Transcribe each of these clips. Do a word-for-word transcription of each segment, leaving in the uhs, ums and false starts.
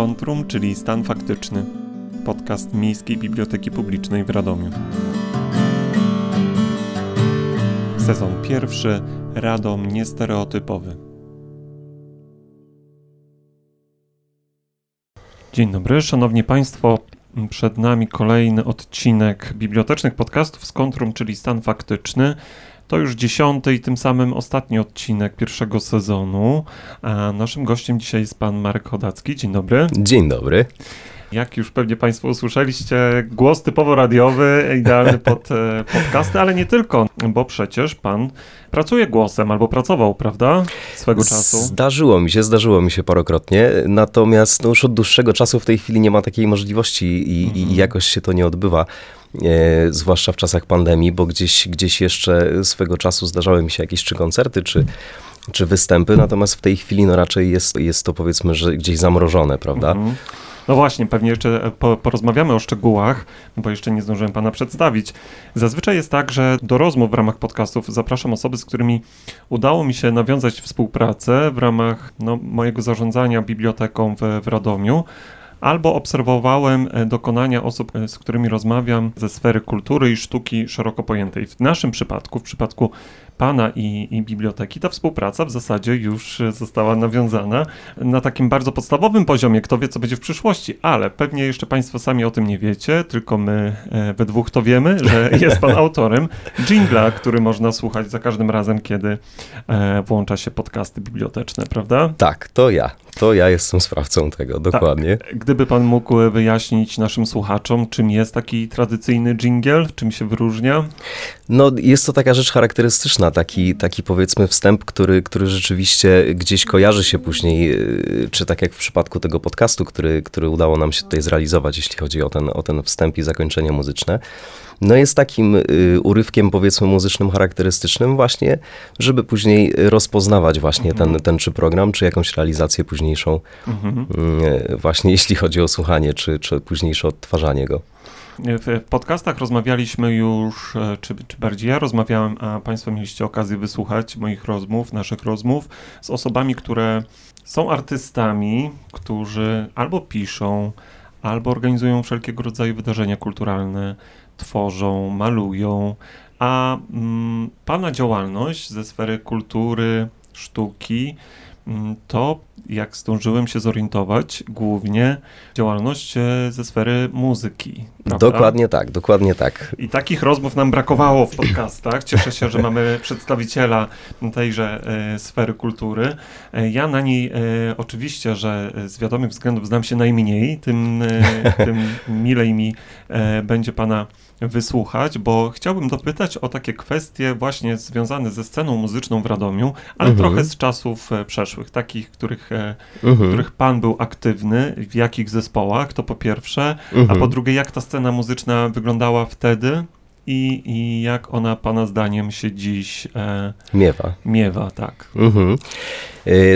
Kontrum, czyli Stan Faktyczny, podcast Miejskiej Biblioteki Publicznej w Radomiu. Sezon pierwszy, Radom niestereotypowy. Dzień dobry, szanowni państwo. Przed nami kolejny odcinek bibliotecznych podcastów z Kontrum, czyli Stan Faktyczny. To już dziesiąty i tym samym ostatni odcinek pierwszego sezonu. A naszym gościem dzisiaj jest pan Marek Chodacki. Dzień dobry. Dzień dobry. Jak już pewnie państwo usłyszeliście, głos typowo radiowy, idealny pod podcasty, ale nie tylko, bo przecież pan pracuje głosem albo pracował, prawda, swego czasu? Zdarzyło mi się, zdarzyło mi się parokrotnie, natomiast no już od dłuższego czasu w tej chwili nie ma takiej możliwości i, mhm. i jakoś się to nie odbywa. E, zwłaszcza w czasach pandemii, bo gdzieś, gdzieś jeszcze swego czasu zdarzały mi się jakieś czy koncerty, czy, czy występy, natomiast w tej chwili no raczej jest, jest to powiedzmy, że gdzieś zamrożone, prawda? Mhm. No właśnie, pewnie jeszcze porozmawiamy o szczegółach, bo jeszcze nie zdążyłem pana przedstawić. Zazwyczaj jest tak, że do rozmów w ramach podcastów zapraszam osoby, z którymi udało mi się nawiązać współpracę w ramach no, mojego zarządzania biblioteką w, w Radomiu, albo obserwowałem dokonania osób, z którymi rozmawiam ze sfery kultury i sztuki szeroko pojętej. W naszym przypadku, w przypadku pana i, i biblioteki, ta współpraca w zasadzie już została nawiązana na takim bardzo podstawowym poziomie. Kto wie, co będzie w przyszłości, ale pewnie jeszcze państwo sami o tym nie wiecie, tylko my we dwóch to wiemy, że jest pan autorem dżingla, który można słuchać za każdym razem, kiedy włącza się podcasty biblioteczne, prawda? Tak, to ja. To ja jestem sprawcą tego, dokładnie. Tak. Gdyby pan mógł wyjaśnić naszym słuchaczom, czym jest taki tradycyjny dżingiel, czym się wyróżnia? No jest to taka rzecz charakterystyczna. Taki, taki powiedzmy wstęp, który, który rzeczywiście gdzieś kojarzy się później, czy tak jak w przypadku tego podcastu, który, który udało nam się tutaj zrealizować, jeśli chodzi o ten, o ten wstęp i zakończenie muzyczne. No jest takim urywkiem powiedzmy muzycznym, charakterystycznym właśnie, żeby później rozpoznawać właśnie mhm. ten, ten czy program, czy jakąś realizację późniejszą, mhm. właśnie jeśli chodzi o słuchanie, czy, czy późniejsze odtwarzanie go. W podcastach rozmawialiśmy już, czy, czy bardziej ja rozmawiałem, a państwo mieliście okazję wysłuchać moich rozmów, naszych rozmów z osobami, które są artystami, którzy albo piszą, albo organizują wszelkiego rodzaju wydarzenia kulturalne, tworzą, malują, a mm, pana działalność ze sfery kultury, sztuki, to, jak zdążyłem się zorientować, głównie działalność ze sfery muzyki. Prawda? Dokładnie tak, dokładnie tak. I takich rozmów nam brakowało w podcastach. Cieszę się, że mamy przedstawiciela tejże sfery kultury. Ja na niej oczywiście, że z wiadomych względów znam się najmniej, tym, tym milej mi będzie pana wysłuchać, bo chciałbym dopytać o takie kwestie właśnie związane ze sceną muzyczną w Radomiu, ale mhm. trochę z czasów przeszłych, takich, których, mhm. których pan był aktywny, w jakich zespołach, to po pierwsze, mhm. a po drugie, jak ta scena muzyczna wyglądała wtedy i, i jak ona pana zdaniem się dziś e, miewa. Miewa, tak. Mhm.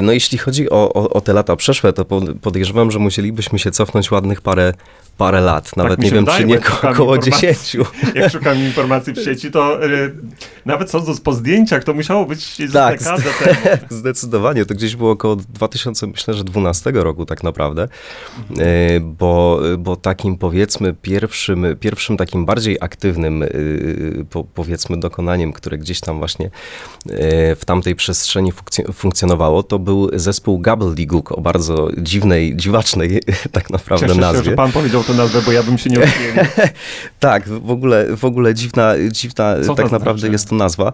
No jeśli chodzi o, o, o te lata przeszłe, to podejrzewam, że musielibyśmy się cofnąć ładnych parę, parę lat. Nawet tak nie wiem, czy nie około dziesięciu. Jak szukam informacji w sieci, to y, nawet sądząc po zdjęciach, to musiało być tak, dekada temu. Zdecydowanie. To gdzieś było około dwa tysiące, myślę, że dwunastego roku tak naprawdę. Y, bo, bo takim powiedzmy pierwszym, pierwszym takim bardziej aktywnym y, po, powiedzmy dokonaniem, które gdzieś tam właśnie y, w tamtej przestrzeni funkc- funkcjonowało, to był zespół Gobbledygook o bardzo dziwnej, dziwacznej tak naprawdę Cieszę nazwie. Cieszę się, że pan powiedział tę nazwę, bo ja bym się nie odmienił. Tak, w ogóle, w ogóle dziwna, dziwna tak naprawdę znaczy? Jest to nazwa.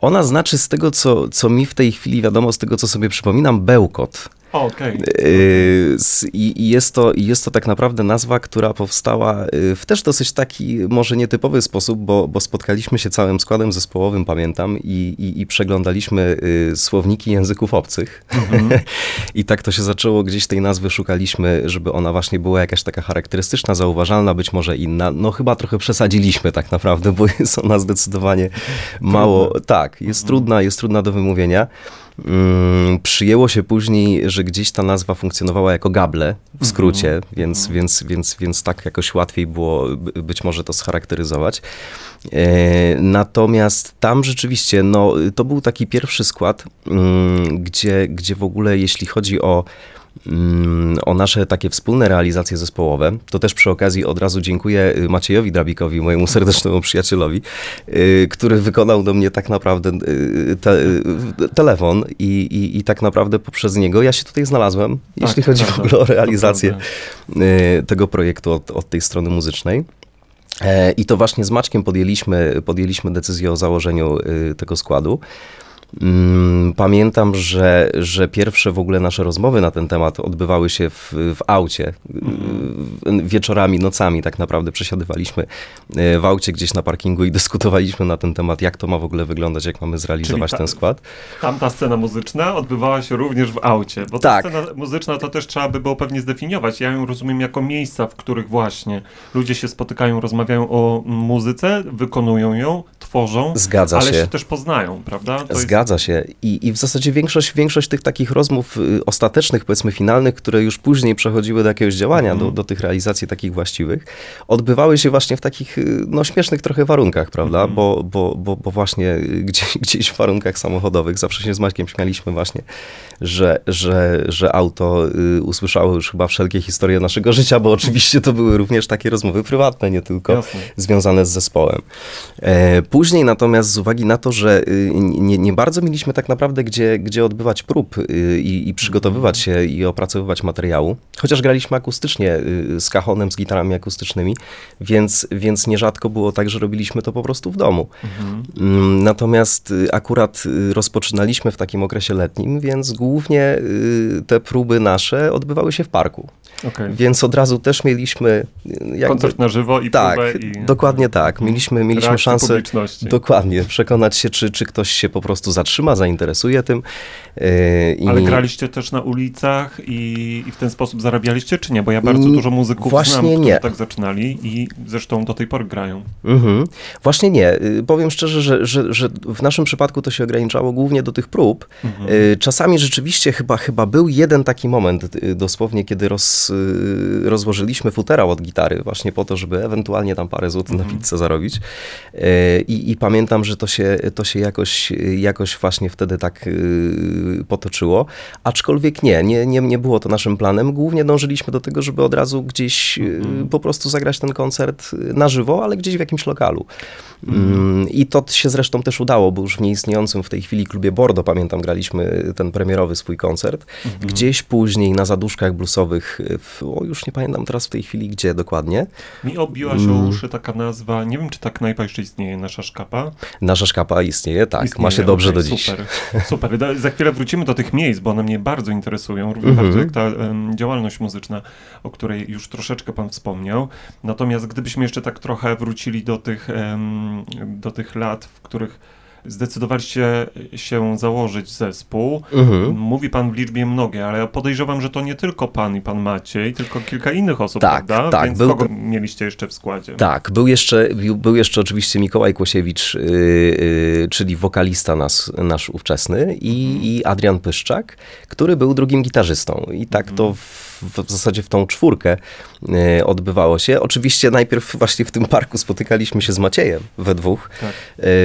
Ona znaczy z tego, co, co mi w tej chwili wiadomo, z tego, co sobie przypominam, bełkot. Okej. I jest to, jest to tak naprawdę nazwa, która powstała w też dosyć taki może nietypowy sposób, bo, bo spotkaliśmy się całym składem zespołowym, pamiętam, i, i, i przeglądaliśmy słowniki języków obcych. Mm-hmm. I tak to się zaczęło, gdzieś tej nazwy szukaliśmy, żeby ona właśnie była jakaś taka charakterystyczna, zauważalna, być może inna. No chyba trochę przesadziliśmy tak naprawdę, bo jest ona zdecydowanie mało... Trudna. Tak, jest mm-hmm. trudna, jest trudna do wymówienia. Hmm, przyjęło się później, że gdzieś ta nazwa funkcjonowała jako gable w skrócie, mm. więc, mm. Więc, więc, więc tak jakoś łatwiej było być może to scharakteryzować. E, natomiast tam rzeczywiście, no, to był taki pierwszy skład, mm, gdzie, gdzie w ogóle jeśli chodzi o o nasze takie wspólne realizacje zespołowe, to też przy okazji od razu dziękuję Maciejowi Drabikowi, mojemu serdecznemu przyjacielowi, który wykonał do mnie tak naprawdę te, telefon i, i, i tak naprawdę poprzez niego ja się tutaj znalazłem, tak, jeśli chodzi w ogóle o realizację tego projektu od, od tej strony muzycznej. I to właśnie z Maćkiem podjęliśmy, podjęliśmy decyzję o założeniu tego składu. Pamiętam, że, że pierwsze w ogóle nasze rozmowy na ten temat odbywały się w, w aucie. Wieczorami, nocami tak naprawdę przesiadywaliśmy w aucie gdzieś na parkingu i dyskutowaliśmy na ten temat, jak to ma w ogóle wyglądać, jak mamy zrealizować ta, ten skład. Tamta scena muzyczna odbywała się również w aucie, bo ta tak. scena muzyczna to też trzeba by było pewnie zdefiniować. Ja ją rozumiem jako miejsca, w których właśnie ludzie się spotykają, rozmawiają o muzyce, wykonują ją, tworzą, Zgadza ale się. się też poznają, prawda? To Zgadza Zgadza się. I, i w zasadzie większość, większość tych takich rozmów ostatecznych, powiedzmy finalnych, które już później przechodziły do jakiegoś działania, mm. do, do tych realizacji takich właściwych, odbywały się właśnie w takich no, śmiesznych trochę warunkach, prawda? Mm. Bo, bo, bo, bo właśnie gdzieś, gdzieś w warunkach samochodowych zawsze się z Maćkiem śmialiśmy właśnie, że, że, że auto usłyszało już chyba wszelkie historie naszego życia, bo oczywiście to były również takie rozmowy prywatne, nie tylko Jasne. związane z zespołem. Później natomiast z uwagi na to, że nie, nie bardzo mieliśmy tak naprawdę gdzie, gdzie odbywać prób i, i przygotowywać się i opracowywać materiału, chociaż graliśmy akustycznie z kahonem, z gitarami akustycznymi, więc, więc nierzadko było tak, że robiliśmy to po prostu w domu. Mhm. Natomiast akurat rozpoczynaliśmy w takim okresie letnim, więc głównie te próby nasze odbywały się w parku. Okay. Więc od razu też mieliśmy... Jakby, koncert na żywo i tak, próbę. I... Dokładnie tak. Mieliśmy, mieliśmy szansę dokładnie przekonać się, czy, czy ktoś się po prostu zatrzyma, zainteresuje tym. Yy, Ale i... graliście też na ulicach i, i w ten sposób zarabialiście, czy nie? Bo ja bardzo dużo muzyków Właśnie znam, którzy nie. tak zaczynali i zresztą do tej pory grają. Mhm. Właśnie nie. Powiem szczerze, że, że, że w naszym przypadku to się ograniczało głównie do tych prób. Mhm. Czasami rzeczywiście chyba, chyba był jeden taki moment dosłownie, kiedy roz, rozłożyliśmy futerał od gitary właśnie po to, żeby ewentualnie tam parę złotych mhm. na pizzę zarobić. I, i pamiętam, że to się, to się jakoś jakoś właśnie wtedy tak yy, potoczyło, aczkolwiek nie, nie, nie, nie było to naszym planem. Głównie dążyliśmy do tego, żeby od razu gdzieś yy, po prostu zagrać ten koncert na żywo, ale gdzieś w jakimś lokalu. Yy, I to się zresztą też udało, bo już w nieistniejącym w tej chwili klubie Bordo, pamiętam, graliśmy ten premierowy swój koncert. Yy. Gdzieś później na zaduszkach bluesowych, w, o już nie pamiętam teraz w tej chwili gdzie dokładnie. Mi obiła się o uszy taka nazwa, nie wiem czy ta knajpa jeszcze istnieje, Nasza Szkapa? Nasza Szkapa istnieje, tak. Istnieje. Ma się dobrze do dziś. Super, super. Da, za chwilę wrócimy do tych miejsc, bo one mnie bardzo interesują, równie mm-hmm. bardzo jak ta um, działalność muzyczna, o której już troszeczkę pan wspomniał. Natomiast gdybyśmy jeszcze tak trochę wrócili do tych, um, do tych lat, w których zdecydowaliście się założyć zespół. Mhm. Mówi pan w liczbie mnogiej, ale ja podejrzewam, że to nie tylko pan i pan Maciej, tylko kilka innych osób, tak, prawda? Tak, Więc był... kogo mieliście jeszcze w składzie? Tak, był jeszcze, był jeszcze oczywiście Mikołaj Kłosiewicz, yy, yy, czyli wokalista nas, nasz ówczesny i, mhm. i Adrian Pyszczak, który był drugim gitarzystą. I tak mhm. to w, w zasadzie w tą czwórkę yy, odbywało się. Oczywiście najpierw właśnie w tym parku spotykaliśmy się z Maciejem we dwóch. Tak.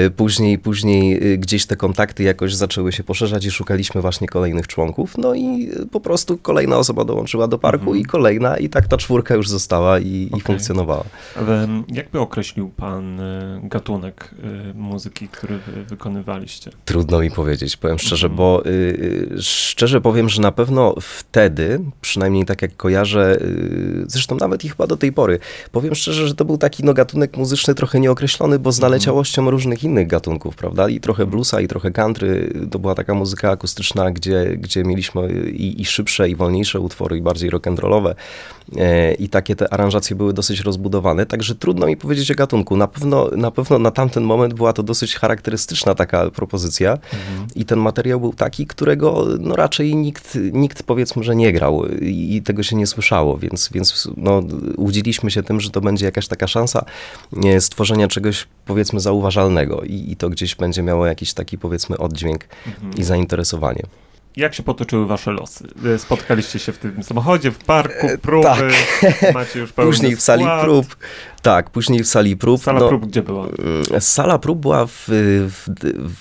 Yy, później, później Później gdzieś te kontakty jakoś zaczęły się poszerzać i szukaliśmy właśnie kolejnych członków. No i po prostu kolejna osoba dołączyła do parku mhm. i kolejna i tak ta czwórka już została i, okay. i funkcjonowała. Ale jakby określił pan gatunek muzyki, który wy wykonywaliście? Trudno mi powiedzieć, powiem szczerze, mhm. bo y, szczerze powiem, że na pewno wtedy, przynajmniej tak jak kojarzę, y, zresztą nawet i chyba do tej pory, powiem szczerze, że to był taki no, gatunek muzyczny trochę nieokreślony, bo z naleciałością mhm. różnych innych gatunków, prawda? I trochę bluesa, i trochę country. To była taka muzyka akustyczna, gdzie, gdzie mieliśmy i, i szybsze, i wolniejsze utwory, i bardziej rock'n'rollowe. E, I takie te aranżacje były dosyć rozbudowane, także trudno mi powiedzieć o gatunku. Na pewno na, pewno na tamten moment była to dosyć charakterystyczna taka propozycja mhm. i ten materiał był taki, którego no, raczej nikt, nikt powiedzmy, że nie grał i, i tego się nie słyszało, więc, więc no, łudziliśmy się tym, że to będzie jakaś taka szansa nie, stworzenia czegoś powiedzmy zauważalnego i, i to gdzieś będzie miało jakiś taki, powiedzmy, oddźwięk mhm. i zainteresowanie. Jak się potoczyły wasze losy? Spotkaliście się w tym samochodzie, w parku, próby, tak. macie już pełny Później w sali prób. Tak, później w sali prób. Sala no, prób gdzie była? Sala prób była w, w,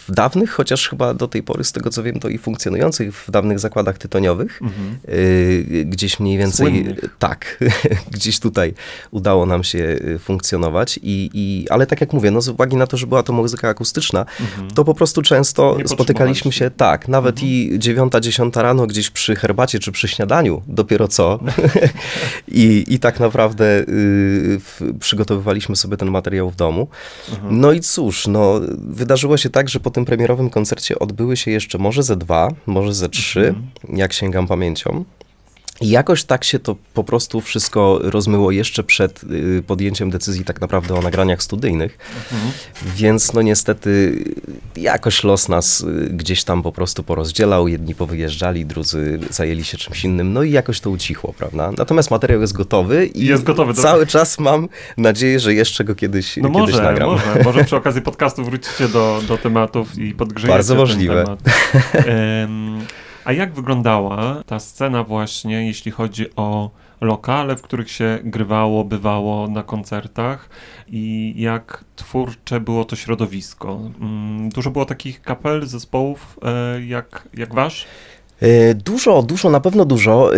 w dawnych, chociaż chyba do tej pory, z tego co wiem, to i funkcjonujących w dawnych zakładach tytoniowych. Mhm. Y, gdzieś mniej więcej... Słynnych. Tak, gdzieś tutaj udało nam się funkcjonować. I, i, ale tak jak mówię, no z uwagi na to, że była to muzyka akustyczna, mhm. to po prostu często nie spotykaliśmy się, tak, nawet mhm. i dziewiąta, dziesiąta rano gdzieś przy herbacie czy przy śniadaniu, dopiero co. I, i tak naprawdę y, w, przy przygotowywaliśmy sobie ten materiał w domu. Mhm. No i cóż, no, wydarzyło się tak, że po tym premierowym koncercie odbyły się jeszcze może ze dwa, może ze trzy, mhm. jak sięgam pamięcią. I jakoś tak się to po prostu wszystko rozmyło jeszcze przed y, podjęciem decyzji tak naprawdę o nagraniach studyjnych. Mhm. Więc no niestety jakoś los nas y, gdzieś tam po prostu porozdzielał. Jedni powyjeżdżali, drudzy zajęli się czymś innym. No i jakoś to ucichło, prawda? Natomiast materiał jest gotowy i jest gotowy, cały tak. czas mam nadzieję, że jeszcze go kiedyś, no kiedyś może, nagram. Może, może przy okazji podcastu wrócicie do, do tematów i podgrzejecie bardzo możliwe. Temat. Um, A jak wyglądała ta scena właśnie, jeśli chodzi o lokale, w których się grywało, bywało na koncertach i jak twórcze było to środowisko? Dużo było takich kapel, zespołów jak, jak wasz? Dużo, dużo, na pewno dużo.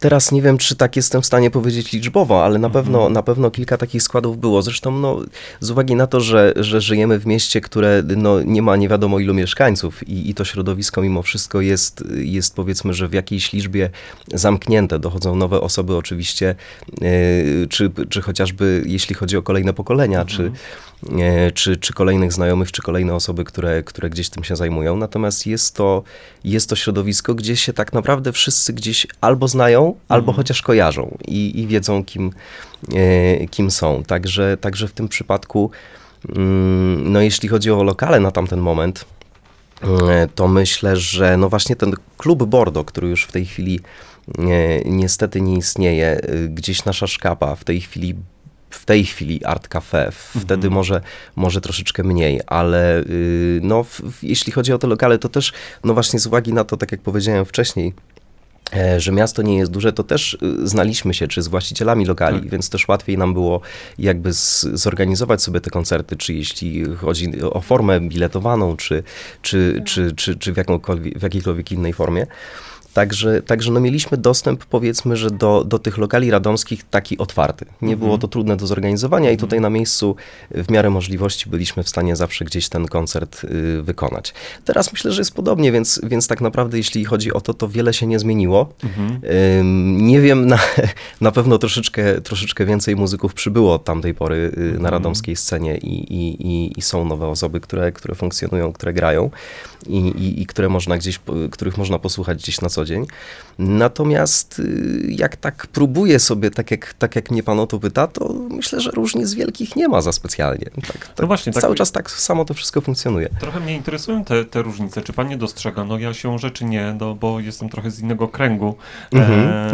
Teraz nie wiem, czy tak jestem w stanie powiedzieć liczbowo, ale na mhm. pewno na pewno kilka takich składów było. Zresztą no, z uwagi na to, że, że żyjemy w mieście, które no, nie ma nie wiadomo ilu mieszkańców i, i to środowisko mimo wszystko jest, jest powiedzmy, że w jakiejś liczbie zamknięte. Dochodzą nowe osoby oczywiście, czy, czy chociażby jeśli chodzi o kolejne pokolenia, mhm. czy, czy, czy kolejnych znajomych, czy kolejne osoby, które, które gdzieś tym się zajmują. Natomiast jest to, jest to środowisko, gdzie się tak naprawdę wszyscy gdzieś albo znają, albo mm. chociaż kojarzą i, i wiedzą, kim, e, kim są. Także, także w tym przypadku, mm, no jeśli chodzi o lokale na tamten moment, e, to myślę, że no właśnie ten klub Bordo, który już w tej chwili e, niestety nie istnieje, e, gdzieś nasza szkapa w tej chwili w tej chwili Art Cafe, wtedy mhm. może, może troszeczkę mniej, ale yy, no, w, w, jeśli chodzi o te lokale, to też, no właśnie z uwagi na to, tak jak powiedziałem wcześniej, e, że miasto nie jest duże, to też y, znaliśmy się, czy z właścicielami lokali, mhm. więc też łatwiej nam było jakby z, zorganizować sobie te koncerty, czy jeśli chodzi o formę biletowaną, czy, czy, mhm. czy, czy, czy w, jakąkolwiek, w jakiejkolwiek innej formie. Także, także no mieliśmy dostęp, powiedzmy, że do, do tych lokali radomskich taki otwarty. Nie było to trudne do zorganizowania i tutaj na miejscu w miarę możliwości byliśmy w stanie zawsze gdzieś ten koncert y, wykonać. Teraz myślę, że jest podobnie, więc, więc tak naprawdę jeśli chodzi o to, to wiele się nie zmieniło. Mhm. Y, nie wiem, na, na pewno troszeczkę, troszeczkę więcej muzyków przybyło od tamtej pory y, na radomskiej scenie i, i, i, i są nowe osoby, które, które funkcjonują, które grają i, i, i które można gdzieś, których można posłuchać gdzieś na co dzień. Natomiast jak tak próbuję sobie, tak jak, tak jak mnie pan o to pyta, to myślę, że różnic wielkich nie ma za specjalnie. Tak, tak, no właśnie, cały tak, czas tak samo to wszystko funkcjonuje. Trochę mnie interesują te, te różnice. Czy pan nie dostrzega? No ja się rzeczy nie, no, bo jestem trochę z innego kręgu, mhm. e,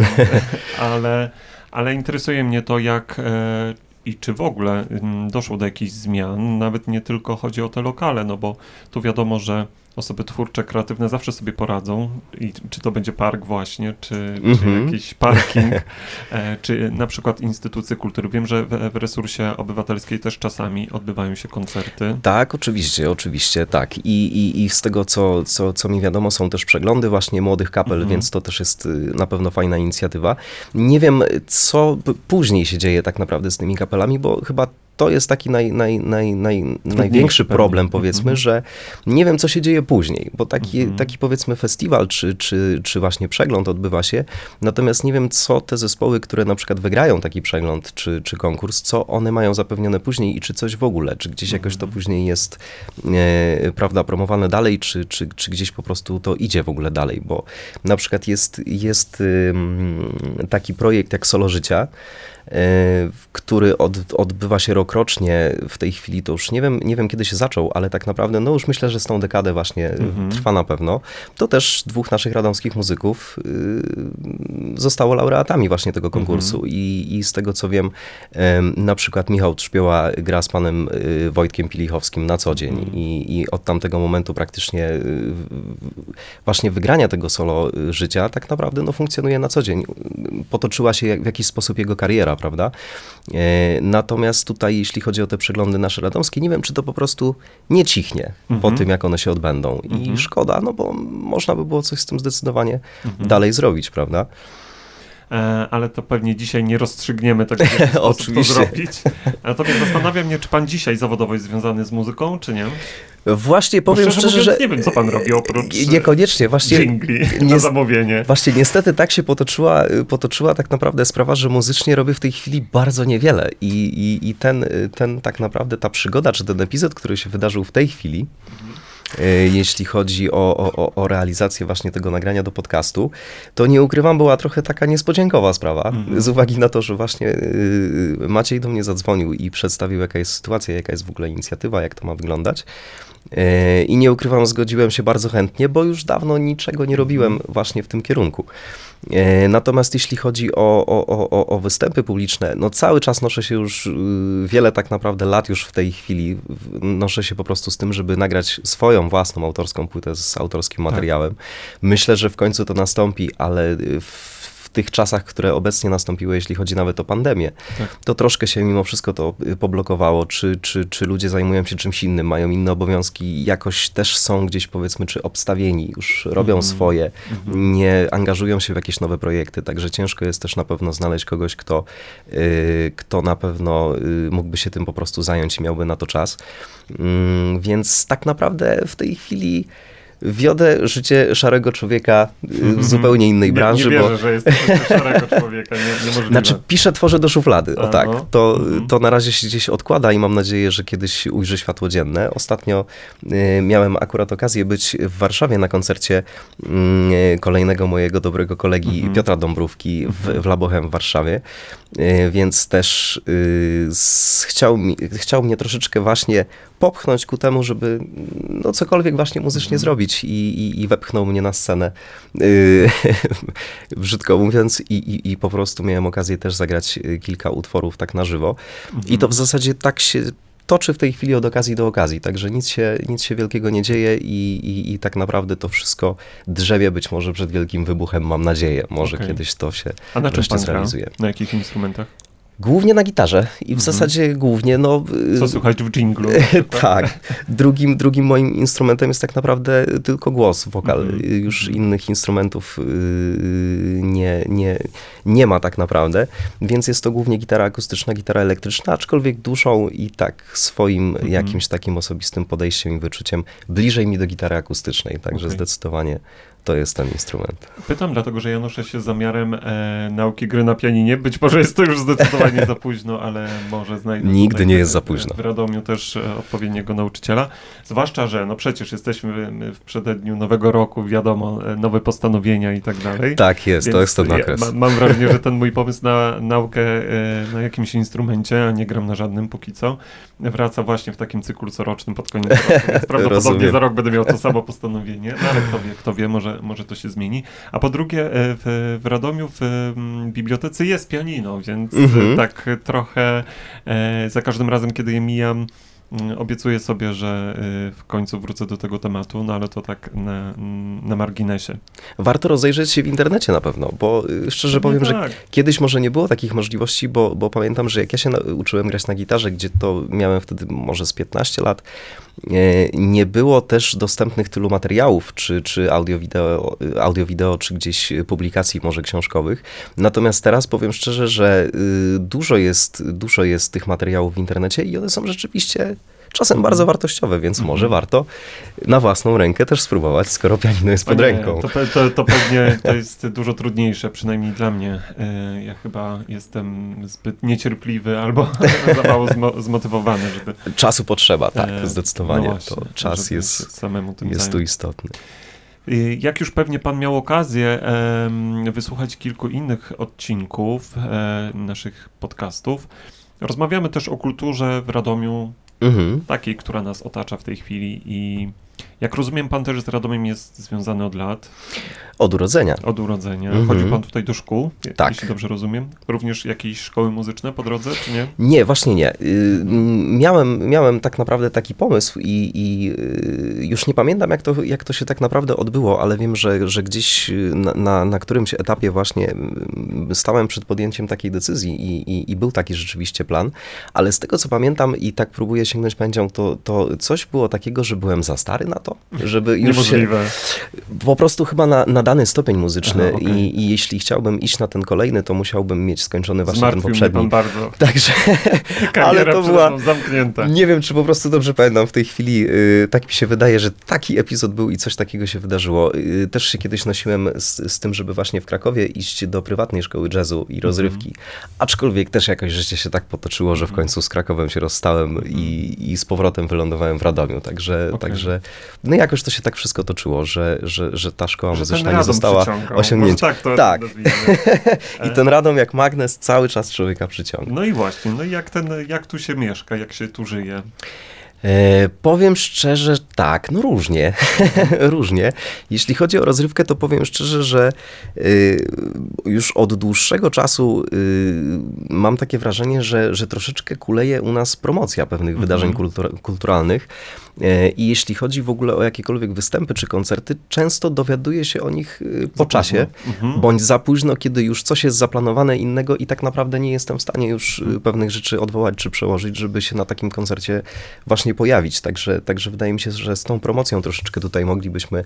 ale, ale interesuje mnie to, jak e, i czy w ogóle doszło do jakichś zmian. Nawet nie tylko chodzi o te lokale, no bo tu wiadomo, że osoby twórcze, kreatywne zawsze sobie poradzą. I czy to będzie park właśnie, czy, mm-hmm. czy jakiś parking, e, czy na przykład instytucje kultury. Wiem, że w, w Resursie Obywatelskiej też czasami odbywają się koncerty. Tak, oczywiście, oczywiście, tak. I, i, i z tego, co, co, co mi wiadomo, są też przeglądy właśnie młodych kapel, mm-hmm. więc to też jest na pewno fajna inicjatywa. Nie wiem, co później się dzieje tak naprawdę z tymi kapelami, bo chyba to jest taki naj, naj, naj, naj, największy problem, powiedzmy, mm-hmm. że nie wiem, co się dzieje później, bo taki, mm-hmm. taki powiedzmy festiwal, czy, czy, czy właśnie przegląd odbywa się, natomiast nie wiem, co te zespoły, które na przykład wygrają taki przegląd, czy, czy konkurs, co one mają zapewnione później i czy coś w ogóle, czy gdzieś jakoś to później jest, e, prawda, promowane dalej, czy, czy, czy gdzieś po prostu to idzie w ogóle dalej, bo na przykład jest, jest um, taki projekt jak Solo Życia, e, który od, odbywa się rok rokrocznie w tej chwili, to już nie wiem, nie wiem kiedy się zaczął, ale tak naprawdę no już myślę, że z tą dekadę właśnie mhm. trwa na pewno. To też dwóch naszych radomskich muzyków y, zostało laureatami właśnie tego konkursu mhm. I, i z tego co wiem y, na przykład Michał Trzpioła gra z panem y, Wojtkiem Pilichowskim na co dzień mhm. I, i od tamtego momentu praktycznie y, właśnie wygrania tego solo życia tak naprawdę no funkcjonuje na co dzień. Potoczyła się jak, w jakiś sposób jego kariera, prawda? Y, natomiast tutaj jeśli chodzi o te przeglądy nasze radomskie, nie wiem czy to po prostu nie cichnie mhm. po tym jak one się odbędą i mhm. szkoda, no bo można by było coś z tym zdecydowanie mhm. dalej zrobić, prawda? Ale to pewnie dzisiaj nie rozstrzygniemy tego, jak to zrobić. Natomiast zastanawiam mnie, czy pan dzisiaj zawodowo jest związany z muzyką, czy nie? Właśnie powiem szczerze, szczerze mówiąc, że nie wiem, co pan robi oprócz niekoniecznie, właśnie, dżingli na nie, zamówienie. Właśnie niestety tak się potoczyła, potoczyła tak naprawdę sprawa, że muzycznie robię w tej chwili bardzo niewiele. I, i, i ten, ten tak naprawdę ta przygoda, czy ten epizod, który się wydarzył w tej chwili, jeśli chodzi o, o, o realizację właśnie tego nagrania do podcastu, to nie ukrywam, była trochę taka niespodziankowa sprawa, mm-hmm. z uwagi na to, że właśnie Maciej do mnie zadzwonił i przedstawił, jaka jest sytuacja, jaka jest w ogóle inicjatywa, jak to ma wyglądać. I nie ukrywam, zgodziłem się bardzo chętnie, bo już dawno niczego nie robiłem właśnie w tym kierunku. Natomiast jeśli chodzi o, o, o, o występy publiczne, no cały czas noszę się już, wiele tak naprawdę lat już w tej chwili, noszę się po prostu z tym, żeby nagrać swoją własną autorską płytę z autorskim materiałem. Tak. Myślę, że w końcu to nastąpi, ale w w tych czasach, które obecnie nastąpiły, jeśli chodzi nawet o pandemię, tak. to troszkę się mimo wszystko to poblokowało, czy, czy, czy ludzie zajmują się czymś innym, mają inne obowiązki, jakoś też są gdzieś powiedzmy, czy obstawieni, już robią mm-hmm. swoje, mm-hmm. nie angażują się w jakieś nowe projekty, także ciężko jest też na pewno znaleźć kogoś, kto, yy, kto na pewno yy, mógłby się tym po prostu zająć i miałby na to czas, yy, więc tak naprawdę w tej chwili wiodę życie szarego człowieka w zupełnie innej branży. Nie, nie wierzę, bo... że jest szarego człowieka, nie, nie Znaczy piszę, tworzę do szuflady, o tak. To, to na razie się gdzieś odkłada i mam nadzieję, że kiedyś ujrzy światło dzienne. Ostatnio y, miałem akurat okazję być w Warszawie na koncercie y, kolejnego mojego dobrego kolegi mm-hmm. Piotra Dąbrówki w, w La Bohème w Warszawie, y, więc też y, z, chciał, mi, chciał mnie troszeczkę właśnie popchnąć ku temu, żeby no, cokolwiek właśnie muzycznie mm. zrobić i, i, i wepchnął mnie na scenę, yy, brzydko mówiąc, i, i, i po prostu miałem okazję też zagrać kilka utworów tak na żywo. Mm. I to w zasadzie tak się toczy w tej chwili od okazji do okazji, także nic się, nic się wielkiego nie dzieje i, i, i tak naprawdę to wszystko drzewie być może przed wielkim wybuchem, mam nadzieję. Może okay. kiedyś to się A na czym pan zrealizuje. Gra? Na jakich instrumentach? Głównie na gitarze i w mm-hmm. zasadzie głównie, no... Co słychać w dżinglu. Tak. Drugim, drugim moim instrumentem jest tak naprawdę tylko głos, wokal. Mm-hmm. Już innych instrumentów nie, nie, nie ma tak naprawdę, więc jest to głównie gitara akustyczna, gitara elektryczna, aczkolwiek duszą i tak swoim mm-hmm. jakimś takim osobistym podejściem i wyczuciem bliżej mi do gitary akustycznej, także okay. zdecydowanie... To jest ten instrument. Pytam, dlatego że ja noszę się z zamiarem e, nauki gry na pianinie. Być może jest to już zdecydowanie za późno, ale może znajdę... Nigdy nie jest za późno. W Radomiu też odpowiedniego nauczyciela. Zwłaszcza, że no przecież jesteśmy w przededniu nowego roku, wiadomo, nowe postanowienia i tak dalej. Tak jest, to jest ten okres. Ja, ma, mam wrażenie, że ten mój pomysł na naukę e, na jakimś instrumencie, a nie gram na żadnym póki co, wraca właśnie w takim cyklu corocznym pod koniec roku, więc prawdopodobnie za rok będę miał to samo postanowienie, no, ale kto wie, kto wie, może Może to się zmieni. A po drugie, w, w Radomiu w bibliotece jest pianino, więc mhm. tak trochę e, za każdym razem, kiedy je mijam, obiecuję sobie, że w końcu wrócę do tego tematu, no ale to tak na, na marginesie. Warto rozejrzeć się w internecie na pewno, bo szczerze powiem, no tak. że kiedyś może nie było takich możliwości, bo, bo pamiętam, że jak ja się na, uczyłem grać na gitarze, gdzie to miałem wtedy może z piętnaście lat, nie było też dostępnych tylu materiałów, czy, czy audio, wideo, audio, wideo, czy gdzieś publikacji może książkowych. Natomiast teraz powiem szczerze, że dużo jest, dużo jest tych materiałów w internecie i one są rzeczywiście czasem bardzo wartościowe, więc może warto na własną rękę też spróbować, skoro pianino jest pod ręką. To, to, to pewnie to jest dużo trudniejsze, przynajmniej dla mnie. Ja chyba jestem zbyt niecierpliwy albo za mało zmo- zmotywowany, żeby... Czasu potrzeba, tak, zdecydowanie. No właśnie, to czas jest, samemu tym jest tu istotny. Jak już pewnie pan miał okazję wysłuchać kilku innych odcinków naszych podcastów, Rozmawiamy też o kulturze w Radomiu, mhm. takiej, która nas otacza w tej chwili i jak rozumiem, pan też z Radomiem jest związany od lat. Od urodzenia. Od urodzenia. Mhm. Chodził pan tutaj do szkół, tak. jeśli dobrze rozumiem. Również jakieś szkoły muzyczne po drodze, czy nie? Nie, właśnie nie. Miałem, miałem tak naprawdę taki pomysł i, i już nie pamiętam, jak to, jak to się tak naprawdę odbyło, ale wiem, że, że gdzieś na, na, na którymś etapie właśnie stałem przed podjęciem takiej decyzji i, i, i był taki rzeczywiście plan, ale z tego, co pamiętam i tak próbuję sięgnąć pamięcią, to, to coś było takiego, że byłem za stary na to, żeby już niemożliwe. Się, po prostu chyba na, na dany stopień muzyczny. Aha, okay. I, i jeśli chciałbym iść na ten kolejny, to musiałbym mieć skończony właśnie Zmartwił ten poprzedni. Mnie pan bardzo. Także, ale to była zamknięta. Nie wiem, czy po prostu dobrze pamiętam w tej chwili. Yy, tak mi się wydaje, że taki epizod był i coś takiego się wydarzyło. Yy, też się kiedyś nosiłem z, z tym, żeby właśnie w Krakowie iść do prywatnej szkoły jazzu i rozrywki. Mm-hmm. Aczkolwiek też jakoś życie się tak potoczyło, że w końcu z Krakowem się rozstałem mm-hmm. i, i z powrotem wylądowałem w Radomiu. Także, okay. także no i jakoś to się tak wszystko toczyło, że, że, że ta szkoła że muzyczna nie została osiągnięta. Tak. To tak. I ten Radom jak magnes cały czas człowieka przyciąga. No i właśnie, no i jak, ten, jak tu się mieszka, jak się tu żyje? E, powiem szczerze, tak, no różnie, różnie. Jeśli chodzi o rozrywkę, to powiem szczerze, że y, już od dłuższego czasu y, mam takie wrażenie, że, że troszeczkę kuleje u nas promocja pewnych mm-hmm. wydarzeń kultur- kulturalnych. I jeśli chodzi w ogóle o jakiekolwiek występy czy koncerty, często dowiaduje się o nich po czasie, mhm. bądź za późno, kiedy już coś jest zaplanowane innego i tak naprawdę nie jestem w stanie już pewnych rzeczy odwołać czy przełożyć, żeby się na takim koncercie właśnie pojawić. Także, także wydaje mi się, że z tą promocją troszeczkę tutaj moglibyśmy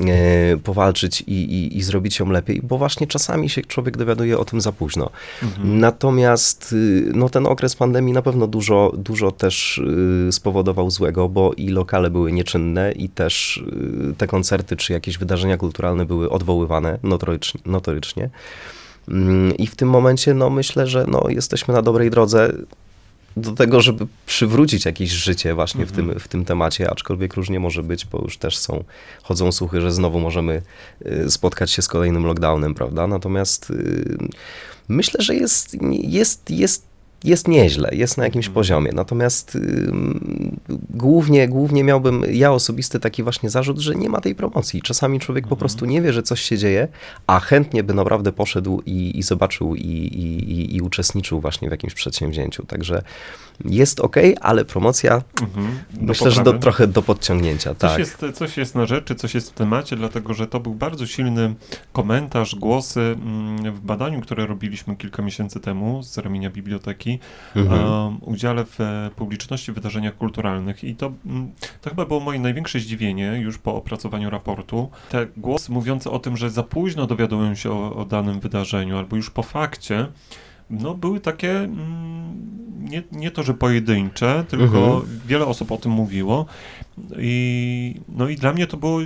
e, powalczyć i, i, i zrobić ją lepiej, bo właśnie czasami się człowiek dowiaduje o tym za późno. Mhm. Natomiast no, ten okres pandemii na pewno dużo, dużo też spowodował złego, bo i lokale były nieczynne i też te koncerty czy jakieś wydarzenia kulturalne były odwoływane notorycznie. notorycznie. I w tym momencie no, myślę, że no, jesteśmy na dobrej drodze do tego, żeby przywrócić jakieś życie właśnie mhm. w, tym, w tym temacie, aczkolwiek różnie może być, bo już też są, chodzą słuchy, że znowu możemy spotkać się z kolejnym lockdownem, prawda? Natomiast myślę, że jest, jest, jest Jest nieźle, jest na jakimś poziomie, natomiast y, głównie, głównie miałbym ja osobisty taki właśnie zarzut, że nie ma tej promocji. Czasami człowiek mhm. po prostu nie wie, że coś się dzieje, a chętnie by naprawdę poszedł i, i zobaczył i, i, i uczestniczył właśnie w jakimś przedsięwzięciu. Także jest okej, okay, ale promocja mhm. myślę, poprawy. Że do, trochę do podciągnięcia. Coś, tak. jest, coś jest na rzeczy, coś jest w temacie, dlatego że to był bardzo silny komentarz, głosy w badaniu, które robiliśmy kilka miesięcy temu z ramienia biblioteki. Mhm. Um, udziale w publiczności w wydarzeniach kulturalnych i to, to chyba było moje największe zdziwienie już po opracowaniu raportu. Te głosy mówiące o tym, że za późno dowiadują się o, o danym wydarzeniu albo już po fakcie, no były takie mm, nie, nie to, że pojedyncze, tylko mhm. wiele osób o tym mówiło i no i dla mnie to było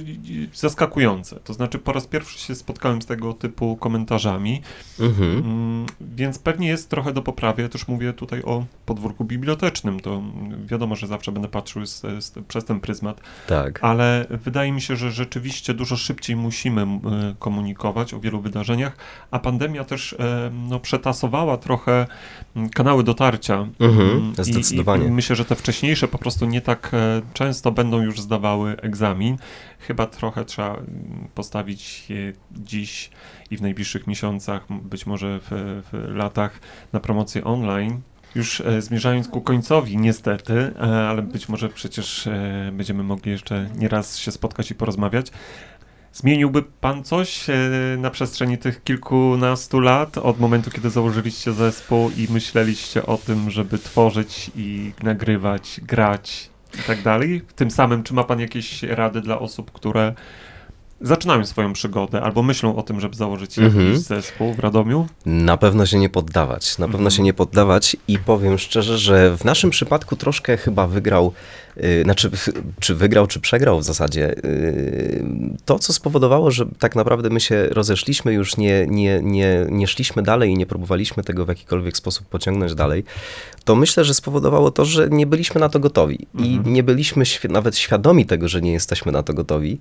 zaskakujące. To znaczy po raz pierwszy się spotkałem z tego typu komentarzami, mhm. mm, więc pewnie jest trochę do poprawy. Ja też mówię tutaj o podwórku bibliotecznym, to wiadomo, że zawsze będę patrzył z, z, przez ten pryzmat, tak. ale wydaje mi się, że rzeczywiście dużo szybciej musimy y, komunikować o wielu wydarzeniach, a pandemia też y, no, przetasowała trochę kanały dotarcia. Mhm, zdecydowanie. I, i myślę, że te wcześniejsze po prostu nie tak często będą już zdawały egzamin. Chyba trochę trzeba postawić dziś i w najbliższych miesiącach, być może w, w latach, na promocję online. Już zmierzając ku końcowi niestety, ale być może przecież będziemy mogli jeszcze nieraz się spotkać i porozmawiać. Zmieniłby pan coś na przestrzeni tych kilkunastu lat od momentu, kiedy założyliście zespół i myśleliście o tym, żeby tworzyć i nagrywać, grać i tak dalej? Tym samym, czy ma pan jakieś rady dla osób, które zaczynają swoją przygodę albo myślą o tym, żeby założyć mhm. jakiś zespół w Radomiu? Na pewno się nie poddawać. Na pewno mhm. się nie poddawać i powiem szczerze, że w naszym przypadku troszkę chyba wygrał znaczy, czy wygrał, czy przegrał w zasadzie. To, co spowodowało, że tak naprawdę my się rozeszliśmy, już nie, nie, nie, nie szliśmy dalej i nie próbowaliśmy tego w jakikolwiek sposób pociągnąć dalej, to myślę, że spowodowało to, że nie byliśmy na to gotowi i nie byliśmy świ- nawet świadomi tego, że nie jesteśmy na to gotowi.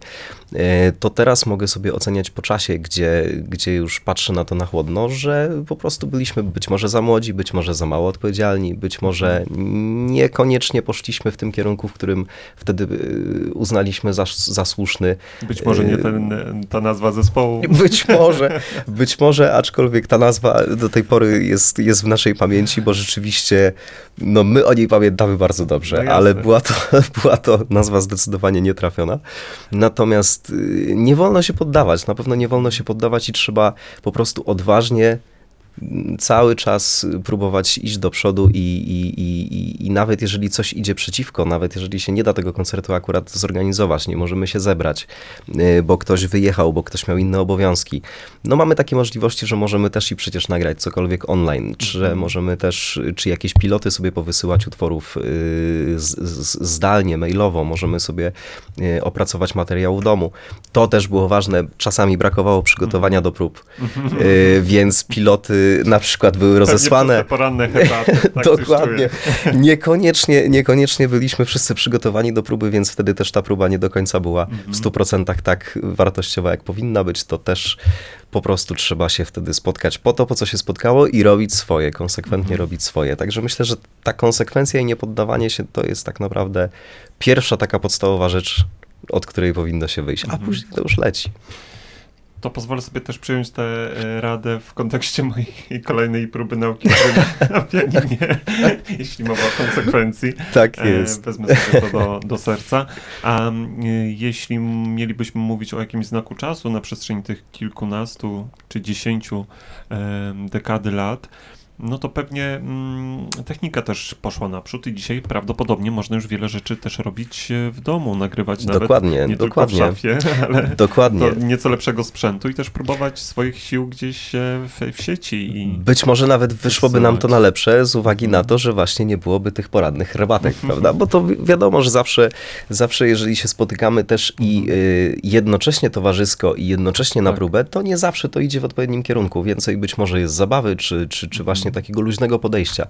To teraz mogę sobie oceniać po czasie, gdzie, gdzie już patrzę na to na chłodno, że po prostu byliśmy być może za młodzi, być może za mało odpowiedzialni, być może niekoniecznie poszliśmy w tym kierunku, w którym wtedy uznaliśmy za, za słuszny. Być może nie ten, ta nazwa zespołu. Być może, być może, aczkolwiek ta nazwa do tej pory jest, jest w naszej pamięci, bo rzeczywiście no my o niej pamiętamy bardzo dobrze, no ale była to, była to nazwa zdecydowanie nietrafiona. Natomiast nie wolno się poddawać, na pewno nie wolno się poddawać i trzeba po prostu odważnie cały czas próbować iść do przodu i, i, i, i nawet jeżeli coś idzie przeciwko, nawet jeżeli się nie da tego koncertu akurat zorganizować, nie możemy się zebrać, bo ktoś wyjechał, bo ktoś miał inne obowiązki. No mamy takie możliwości, że możemy też i przecież nagrać cokolwiek online, czy możemy też, czy jakieś piloty sobie powysyłać utworów z, z, zdalnie, mailowo, możemy sobie opracować materiał w domu. To też było ważne, czasami brakowało przygotowania do prób, więc piloty na przykład były rozesłane. Poranne herbaty, tak. Dokładnie. Niekoniecznie, niekoniecznie byliśmy wszyscy przygotowani do próby, więc wtedy też ta próba nie do końca była w stu procentach tak wartościowa, jak powinna być. To też po prostu trzeba się wtedy spotkać po to, po co się spotkało i robić swoje, konsekwentnie robić swoje. Także myślę, że ta konsekwencja i niepoddawanie się to jest tak naprawdę pierwsza taka podstawowa rzecz, od której powinno się wyjść, a później to już leci. To pozwolę sobie też przyjąć tę radę w kontekście mojej kolejnej próby nauki na pianinie, jeśli mowa o konsekwencji. Tak jest. Wezmę sobie to do, do serca. A jeśli mielibyśmy mówić o jakimś znaku czasu na przestrzeni tych kilkunastu czy dziesięciu dekady lat, no to pewnie technika też poszła naprzód i dzisiaj prawdopodobnie można już wiele rzeczy też robić w domu, nagrywać nawet dokładnie, nie dokładnie. Tylko w szafie, ale dokładnie. Do nieco lepszego sprzętu i też próbować swoich sił gdzieś w, w sieci. I być może nawet wyszłoby nam to na lepsze z uwagi na to, że właśnie nie byłoby tych porannych herbatek, prawda? Bo to wiadomo, że zawsze, zawsze jeżeli się spotykamy też i y, jednocześnie towarzysko i jednocześnie na tak. próbę, to nie zawsze to idzie w odpowiednim kierunku. Więcej być może jest zabawy, czy, czy, czy właśnie takiego luźnego podejścia.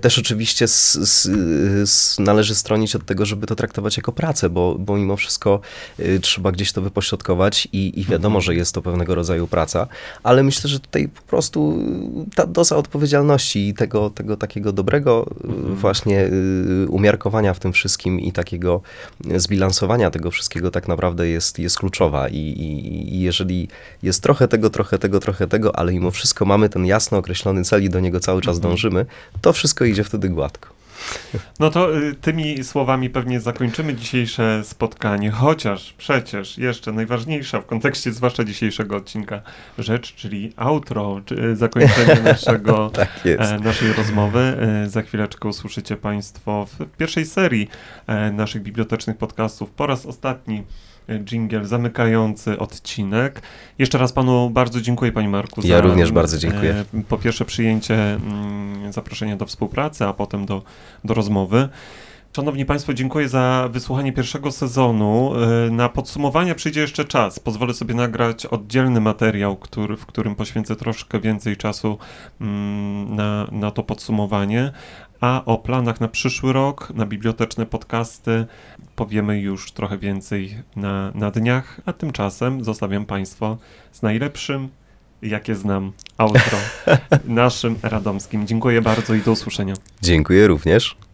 Też oczywiście s, s, s należy stronić od tego, żeby to traktować jako pracę, bo, bo mimo wszystko trzeba gdzieś to wypośrodkować i, i wiadomo, że jest to pewnego rodzaju praca, ale myślę, że tutaj po prostu ta doza odpowiedzialności i tego, tego takiego dobrego właśnie umiarkowania w tym wszystkim i takiego zbilansowania tego wszystkiego tak naprawdę jest, jest kluczowa i, i, i jeżeli jest trochę tego, trochę tego, trochę tego, ale mimo wszystko mamy ten jasno określony cel i do niego cały czas dążymy, to wszystko idzie wtedy gładko. No to tymi słowami pewnie zakończymy dzisiejsze spotkanie, chociaż przecież jeszcze najważniejsza w kontekście zwłaszcza dzisiejszego odcinka rzecz, czyli outro, czyli zakończenie naszego, tak jest. naszej rozmowy. Za chwileczkę usłyszycie Państwo w pierwszej serii naszych bibliotecznych podcastów po raz ostatni dżingiel zamykający odcinek. Jeszcze raz panu bardzo dziękuję, panie Marku. Ja za, również bardzo dziękuję. E, po pierwsze przyjęcie mm, zaproszenia do współpracy, a potem do, do rozmowy. Szanowni Państwo, dziękuję za wysłuchanie pierwszego sezonu. Na podsumowanie przyjdzie jeszcze czas. Pozwolę sobie nagrać oddzielny materiał, który, w którym poświęcę troszkę więcej czasu mm, na, na to podsumowanie. A o planach na przyszły rok, na biblioteczne podcasty powiemy już trochę więcej na, na dniach, a tymczasem zostawiam Państwa z najlepszym, jakie znam, outro naszym radomskim. Dziękuję bardzo i do usłyszenia. Dziękuję również.